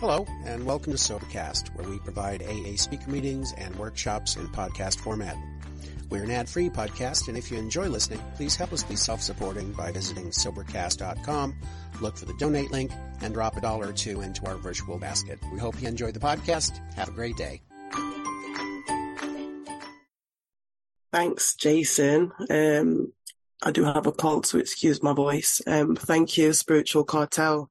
Hello, and welcome to SoberCast, where we provide AA speaker meetings and workshops in podcast format. We're an ad-free podcast, and if you enjoy listening, please help us be self-supporting by visiting SoberCast.com, look for the donate link, and drop $1 or $2 into our virtual basket. We hope you enjoyed the podcast. Have a great day. Thanks, Jason. I do have a cold, so excuse my voice. Thank you, Spiritual Cartel,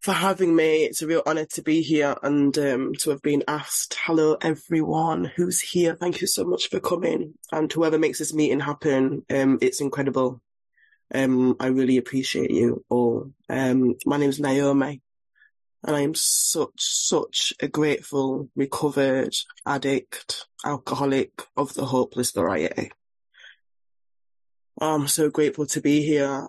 for having me. It's a real honor to be here and to have been asked. Hello everyone who's here, thank you so much for coming, and whoever makes this meeting happen, it's incredible. I really appreciate you all. My name's Naomi, and I am such a grateful recovered addict, alcoholic of the hopeless variety. I'm so grateful to be here.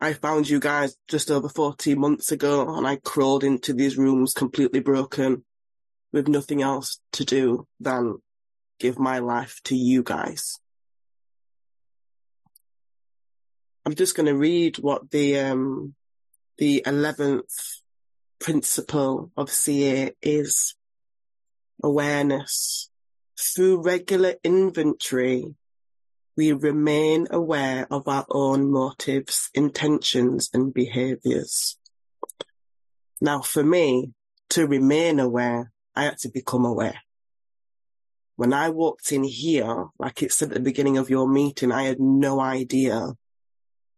I found you guys just over 14 months ago, and I crawled into these rooms completely broken with nothing else to do than give my life to you guys. I'm just going to read what the 11th principle of CA is. Awareness. Through regular inventory, we remain aware of our own motives, intentions, and behaviours. Now, for me, to remain aware, I had to become aware. When I walked in here, like it said at the beginning of your meeting, I had no idea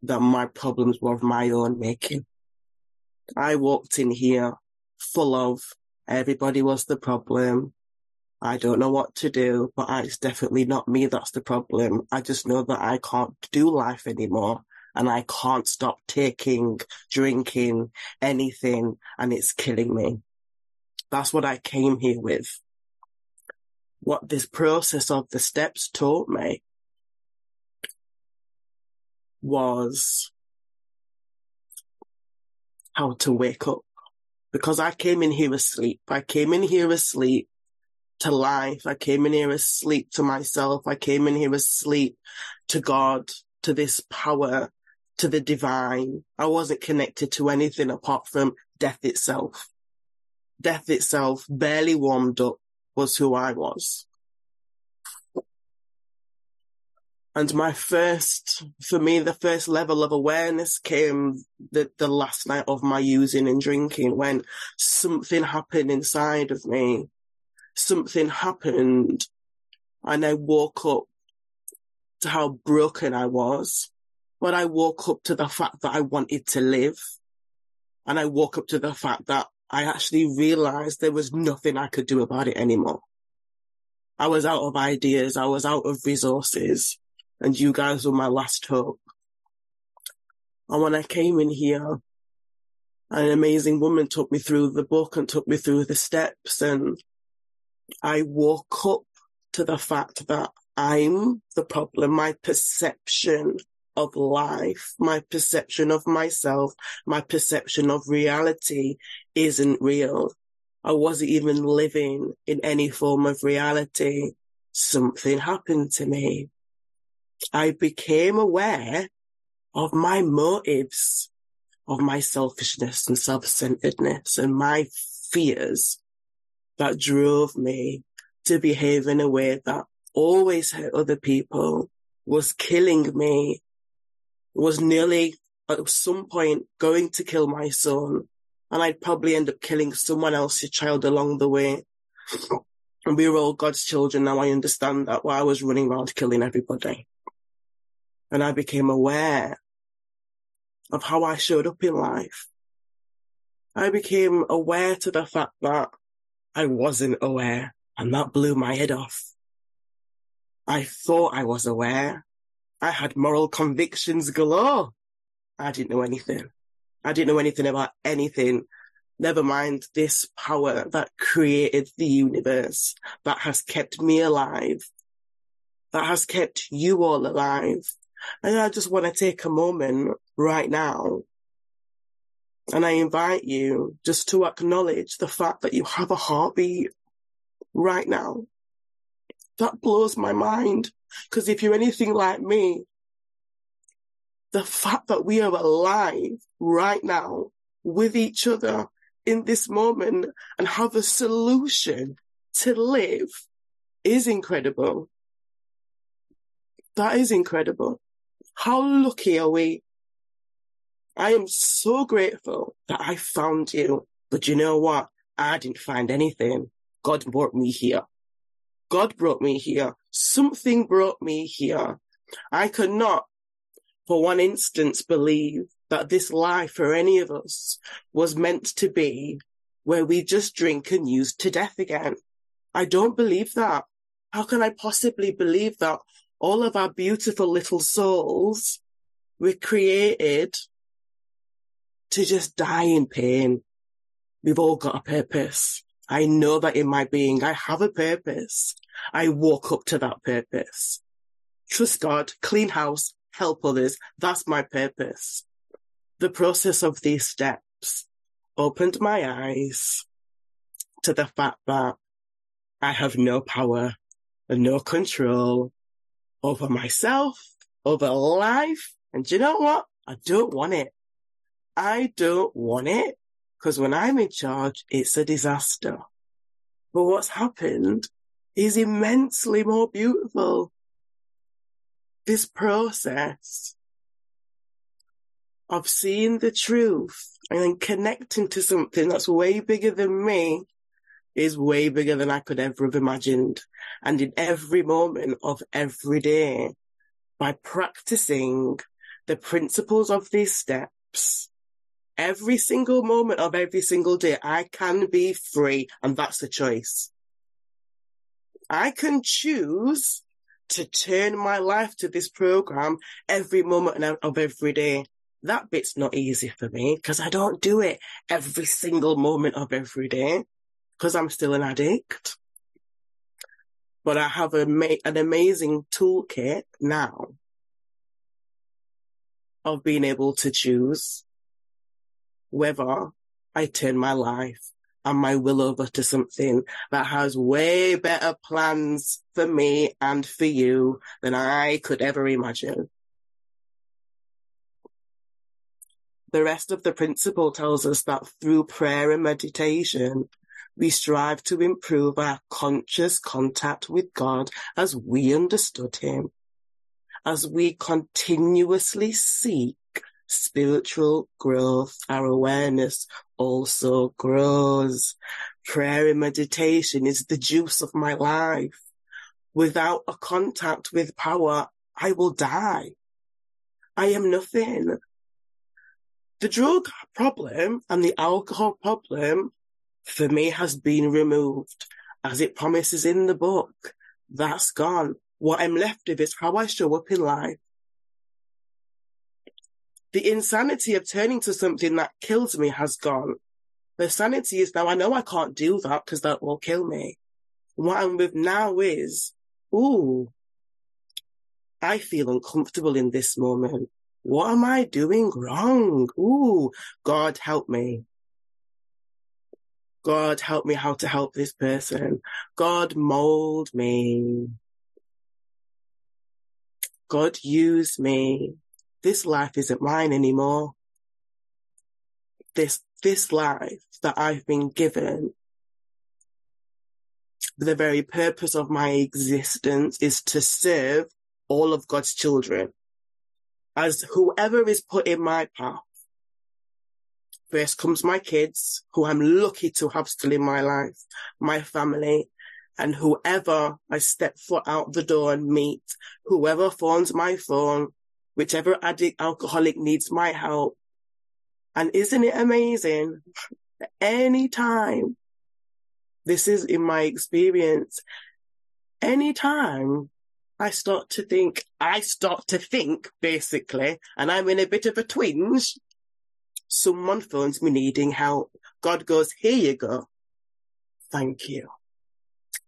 that my problems were of my own making. I walked in here full of everybody was the problem. I don't know what to do, but it's definitely not me that's the problem. I just know that I can't do life anymore, and I can't stop taking, drinking, anything, and it's killing me. That's what I came here with. What this process of the steps taught me was how to wake up. Because I came in here asleep. I came in here asleep to life. I came in here asleep to myself. I came in here asleep to God, to this power, to the divine. I wasn't connected to anything apart from death itself. Death itself, barely warmed up, was who I was. And the first level of awareness came the last night of my using and drinking, when something happened inside of me. Something happened, and I woke up to how broken I was, but I woke up to the fact that I wanted to live, and I woke up to the fact that I actually realised there was nothing I could do about it anymore. I was out of ideas, I was out of resources, and you guys were my last hope. And when I came in here, an amazing woman took me through the book and took me through the steps, and I woke up to the fact that I'm the problem. My perception of life, my perception of myself, my perception of reality isn't real. I wasn't even living in any form of reality. Something happened to me. I became aware of my motives, of my selfishness and self-centeredness, and my fears that drove me to behave in a way that always hurt other people, was killing me, was nearly at some point going to kill my son, and I'd probably end up killing someone else's child along the way. And we were all God's children now, I understand that, while I was running around killing everybody. And I became aware of how I showed up in life. I became aware to the fact that I wasn't aware, and that blew my head off. I thought I was aware. I had moral convictions galore. I didn't know anything. I didn't know anything about anything. Never mind this power that created the universe, that has kept me alive, that has kept you all alive. And I just want to take a moment right now, and I invite you just to acknowledge the fact that you have a heartbeat right now. That blows my mind. Because if you're anything like me, the fact that we are alive right now with each other in this moment, and how the solution to live is incredible. That is incredible. How lucky are we? I am so grateful that I found you. But you know what? I didn't find anything. God brought me here. God brought me here. Something brought me here. I cannot, for one instance, believe that this life for any of us was meant to be where we just drink and use to death again. I don't believe that. How can I possibly believe that all of our beautiful little souls were created to just die in pain? We've all got a purpose. I know that in my being, I have a purpose. I walk up to that purpose. Trust God, clean house, help others. That's my purpose. The process of these steps opened my eyes to the fact that I have no power and no control over myself, over life. And you know what? I don't want it. I don't want it, because when I'm in charge, it's a disaster. But what's happened is immensely more beautiful. This process of seeing the truth and then connecting to something that's way bigger than me is way bigger than I could ever have imagined. And in every moment of every day, by practicing the principles of these steps, every single moment of every single day, I can be free, and that's a choice. I can choose to turn my life to this program every moment of every day. That bit's not easy for me because I don't do it every single moment of every day because I'm still an addict. But I have an amazing toolkit now of being able to choose whether I turn my life and my will over to something that has way better plans for me and for you than I could ever imagine. The rest of the principle tells us that through prayer and meditation, we strive to improve our conscious contact with God as we understood him, as we continuously seek spiritual growth. Our awareness also grows. Prayer and meditation is the juice of my life. Without a contact with power, I will die. I am nothing. The drug problem and the alcohol problem for me has been removed, as it promises in the book. That's gone. What I'm left with is how I show up in life. The insanity of turning to something that kills me has gone. The sanity is now I know I can't do that because that will kill me. What I'm with now is, ooh, I feel uncomfortable in this moment. What am I doing wrong? Ooh, God help me. God help me how to help this person. God mold me. God use me. This life isn't mine anymore. This life that I've been given, the very purpose of my existence is to serve all of God's children as whoever is put in my path. First comes my kids, who I'm lucky to have still in my life, my family, and whoever I step foot out the door and meet, whoever phones my phone, whichever addict, alcoholic needs my help. And isn't it amazing? Anytime, this is in my experience, anytime I start to think basically, and I'm in a bit of a twinge, someone phones me needing help. God goes, here you go. Thank you.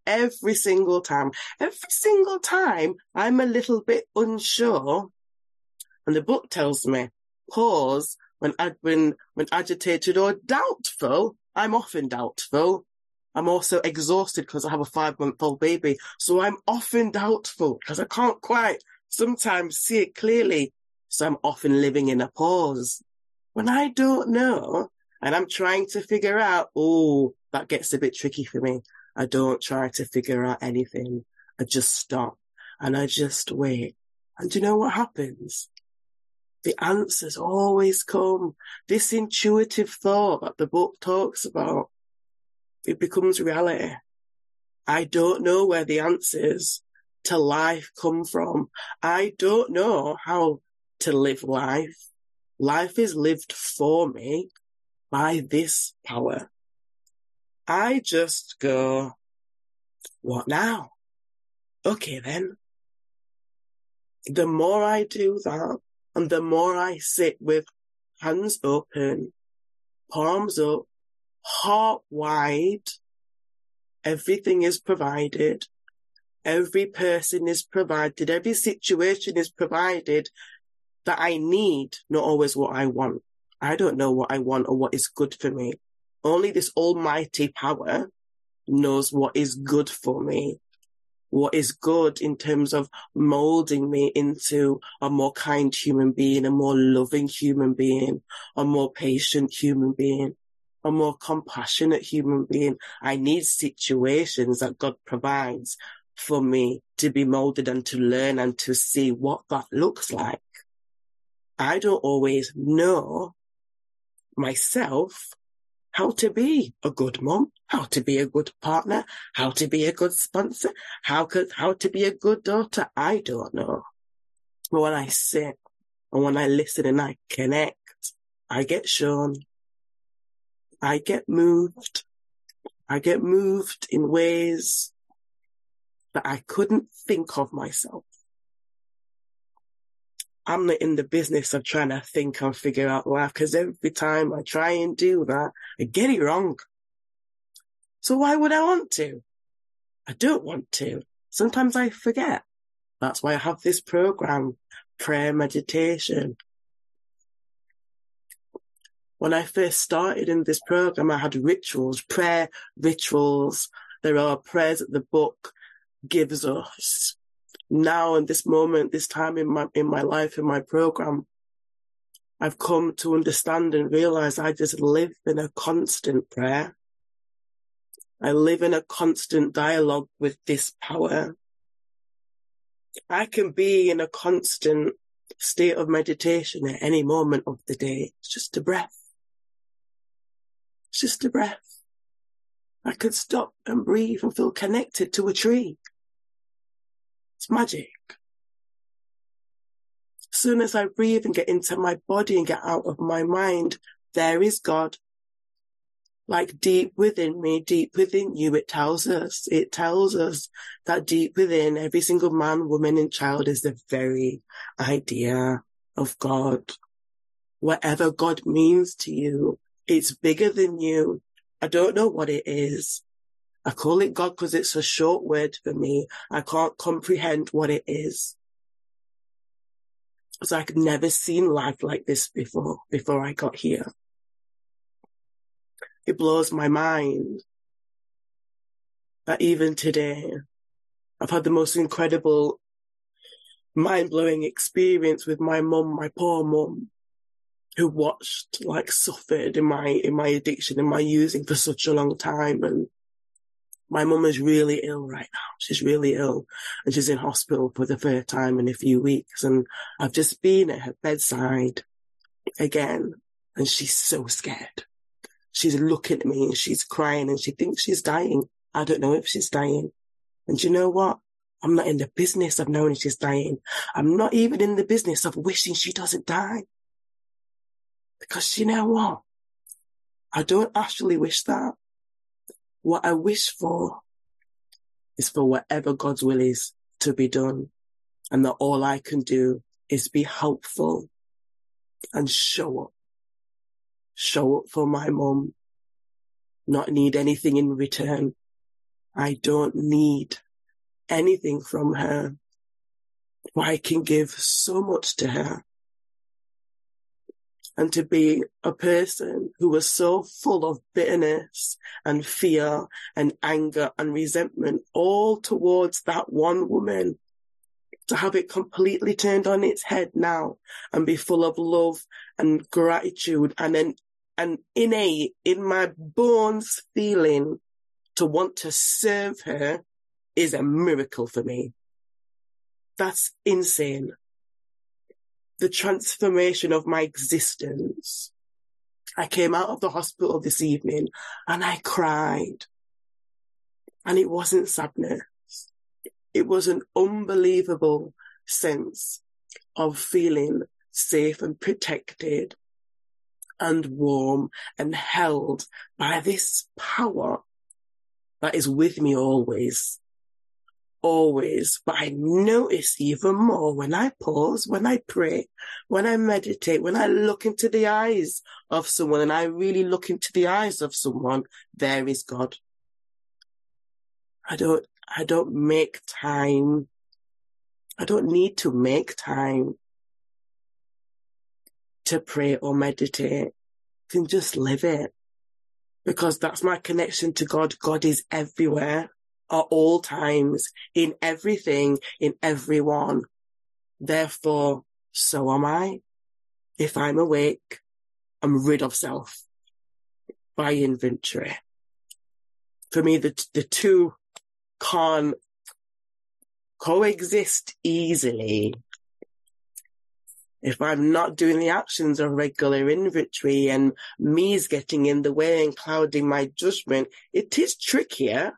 Every single time I'm a little bit unsure. And the book tells me, pause when agitated or doubtful. I'm often doubtful. I'm also exhausted because I have a 5-month-old baby. So I'm often doubtful because I can't quite sometimes see it clearly. So I'm often living in a pause. When I don't know, And I'm trying to figure out, oh, that gets a bit tricky for me. I don't try to figure out anything. I just stop and I just wait. And do you know what happens? The answers always come. This intuitive thought that the book talks about, it becomes reality. I don't know where the answers to life come from. I don't know how to live life. Life is lived for me by this power. I just go, what now? Okay, then. The more I do that, and the more I sit with hands open, palms up, heart wide, everything is provided, every person is provided, every situation is provided that I need, not always what I want. I don't know what I want or what is good for me. Only this almighty power knows what is good for me, what is good in terms of molding me into a more kind human being, a more loving human being, a more patient human being, a more compassionate human being. I need situations that God provides for me to be molded and to learn and to see what that looks like. I don't always know myself how to be a good mom, how to be a good partner, how to be a good sponsor, how to be a good daughter. I don't know. But when I sit and when I listen and I connect, I get shown. I get moved. I get moved in ways that I couldn't think of myself. I'm not in the business of trying to think and figure out life, because every time I try and do that, I get it wrong. So why would I want to? I don't want to. Sometimes I forget. That's why I have this program, prayer meditation. When I first started in this program, I had rituals, prayer rituals. There are prayers that the book gives us. Now, in this moment, this time in my life, in my program, I've come to understand and realize I just live in a constant prayer. I live in a constant dialogue with this power. I can be in a constant state of meditation at any moment of the day. It's just a breath. It's just a breath. I could stop and breathe and feel connected to a tree. It's magic. As soon as I breathe and get into my body and get out of my mind, there is God. Like deep within me, deep within you, it tells us that deep within every single man, woman and child is the very idea of God. Whatever God means to you, it's bigger than you. I don't know what it is. I call it God because it's a short word for me. I can't comprehend what it is. Because I've never seen life like this before I got here. It blows my mind that even today, I've had the most incredible, mind-blowing experience with my mum, my poor mum, who watched, suffered in my addiction, in my using for such a long time. And my mum is really ill right now. She's really ill and she's in hospital for the third time in a few weeks. And I've just been at her bedside again and she's so scared. She's looking at me and she's crying and she thinks she's dying. I don't know if she's dying. And you know what? I'm not in the business of knowing she's dying. I'm not even in the business of wishing she doesn't die. Because you know what? I don't actually wish that. What I wish for is for whatever God's will is to be done, and that all I can do is be helpful and show up for my mum, not need anything in return. I don't need anything from her, but I can give so much to her. And to be a person who was so full of bitterness and fear and anger and resentment all towards that one woman, to have it completely turned on its head now and be full of love and gratitude and an an innate in my bones feeling to want to serve her is a miracle for me. That's insane. The transformation of my existence. I came out of the hospital this evening and I cried. And it wasn't sadness. It was an unbelievable sense of feeling safe and protected and warm and held by this power that is with me always. Always. But I notice even more when I pause, when I pray, when I meditate, when I look into the eyes of someone, and I really look into the eyes of someone, there is God. I don't make time. I don't need to make time to pray or meditate. I can just live it, because that's my connection to God. God is everywhere at all times, in everything, in everyone. Therefore, so am I. If I'm awake, I'm rid of self by inventory. For me, the two can't coexist easily. If I'm not doing the actions of regular inventory and me's getting in the way and clouding my judgment, it is trickier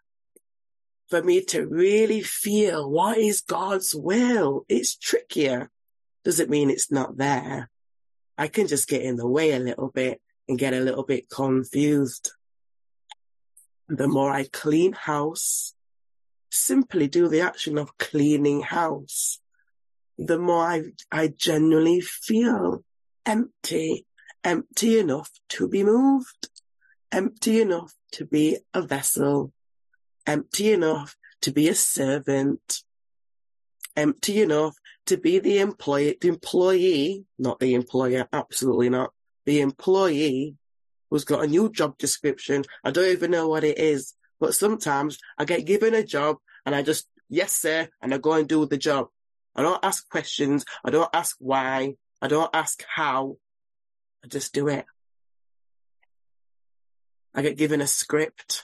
for me to really feel what is God's will. It's trickier. Doesn't mean it's not there. I can just get in the way a little bit and get a little bit confused. The more I clean house, simply do the action of cleaning house, the more I genuinely feel empty enough to be moved, empty enough to be a vessel, empty enough to be a servant, empty enough to be the employee, not the employer, absolutely not, the employee who's got a new job description. I don't even know what it is, but sometimes I get given a job and I just, yes, sir, and I go and do the job. I don't ask questions. I don't ask why. I don't ask how. I just do it. I get given a script.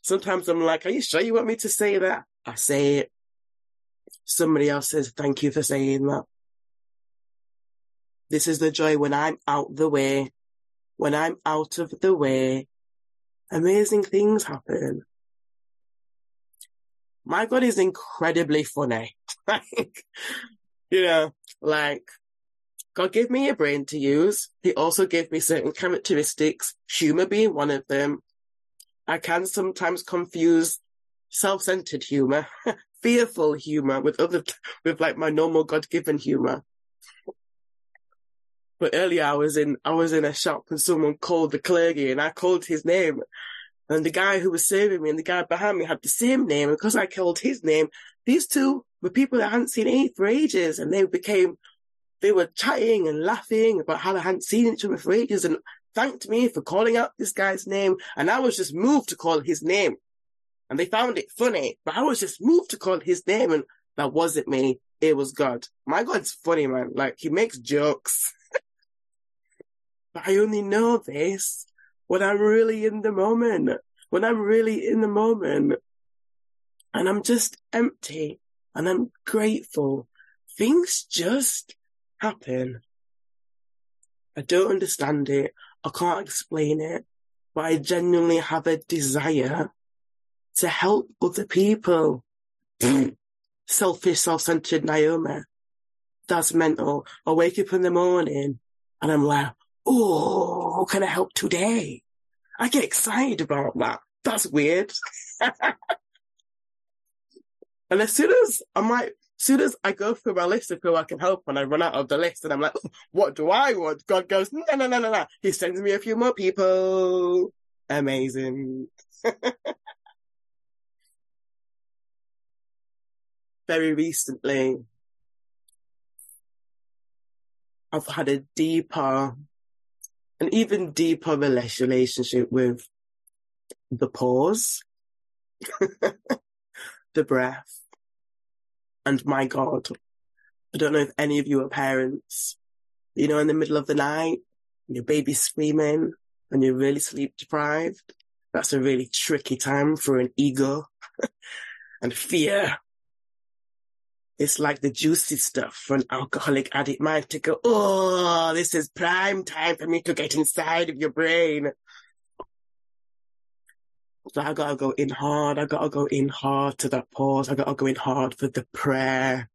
Sometimes I'm like, are you sure you want me to say that? I say it. Somebody else says, thank you for saying that. This is the joy when I'm out the way. When I'm out of the way, amazing things happen. My God is incredibly funny. God gave me a brain to use. He also gave me certain characteristics, humor being one of them. I can sometimes confuse self-centered humor, fearful humor with my normal God-given humor. But earlier I was in a shop and someone called the clergy and I called his name. And the guy who was serving me and the guy behind me had the same name. And because I called his name, these two were people that I hadn't seen for ages. And they were chatting and laughing about how they hadn't seen each other for ages and thanked me for calling out this guy's name. And I was just moved to call his name. And they found it funny, but I was just moved to call his name. And that wasn't me. It was God. My God's funny, man. He makes jokes. But I only know this when I'm really in the moment, and I'm just empty and I'm grateful. Things just happen. I don't understand it. I can't explain it, but I genuinely have a desire to help other people. Selfish, self-centered Naomi. That's mental. I wake up in the morning and I'm like, oh, how can I help today? I get excited about that. That's weird. And as soon as I go through my list of who I can help and I run out of the list and I'm like, what do I want? God goes, no. He sends me a few more people. Amazing. Very recently, I've had a an even deeper relationship with the pause, the breath, and my God. I don't know if any of you are parents. You know, in the middle of the night, your baby's screaming and you're really sleep deprived, that's a really tricky time for an ego and fear. It's like the juicy stuff for an alcoholic addict mind to go, oh, this is prime time for me to get inside of your brain. So I gotta go in hard. I gotta go in hard to that pause. I gotta go in hard for the prayer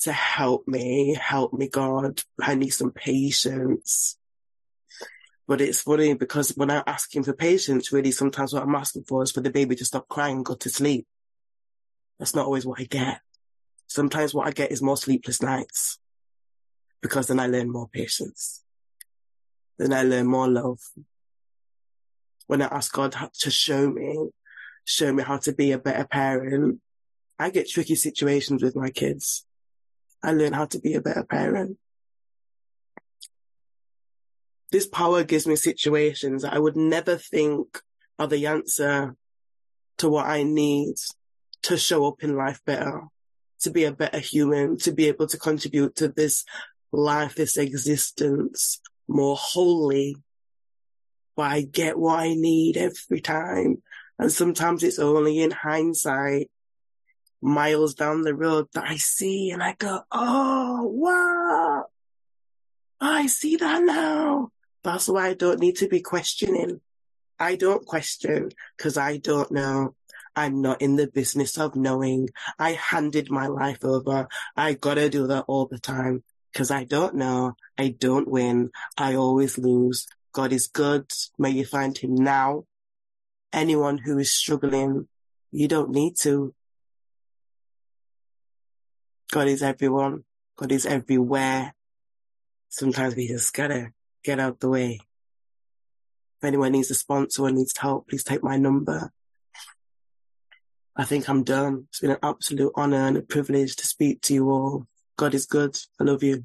to help me. Help me, God. I need some patience. But it's funny because when I'm asking for patience, really sometimes what I'm asking for is for the baby to stop crying and go to sleep. That's not always what I get. Sometimes what I get is more sleepless nights, because then I learn more patience. Then I learn more love. When I ask God to show me how to be a better parent, I get tricky situations with my kids. I learn how to be a better parent. This power gives me situations that I would never think are the answer to what I need to show up in life better, to be a better human, to be able to contribute to this life, this existence more wholly. But I get what I need every time. And sometimes it's only in hindsight, miles down the road, that I see and I go, oh, wow, I see that now. That's why I don't need to be questioning. I don't question because I don't know. I'm not in the business of knowing. I handed my life over. I gotta do that all the time because I don't know. I don't win. I always lose. God is good. May you find him now. Anyone who is struggling, you don't need to. God is everyone. God is everywhere. Sometimes we just gotta get out the way. If anyone needs a sponsor or needs help, please take my number. I think I'm done. It's been an absolute honor and a privilege to speak to you all. God is good. I love you.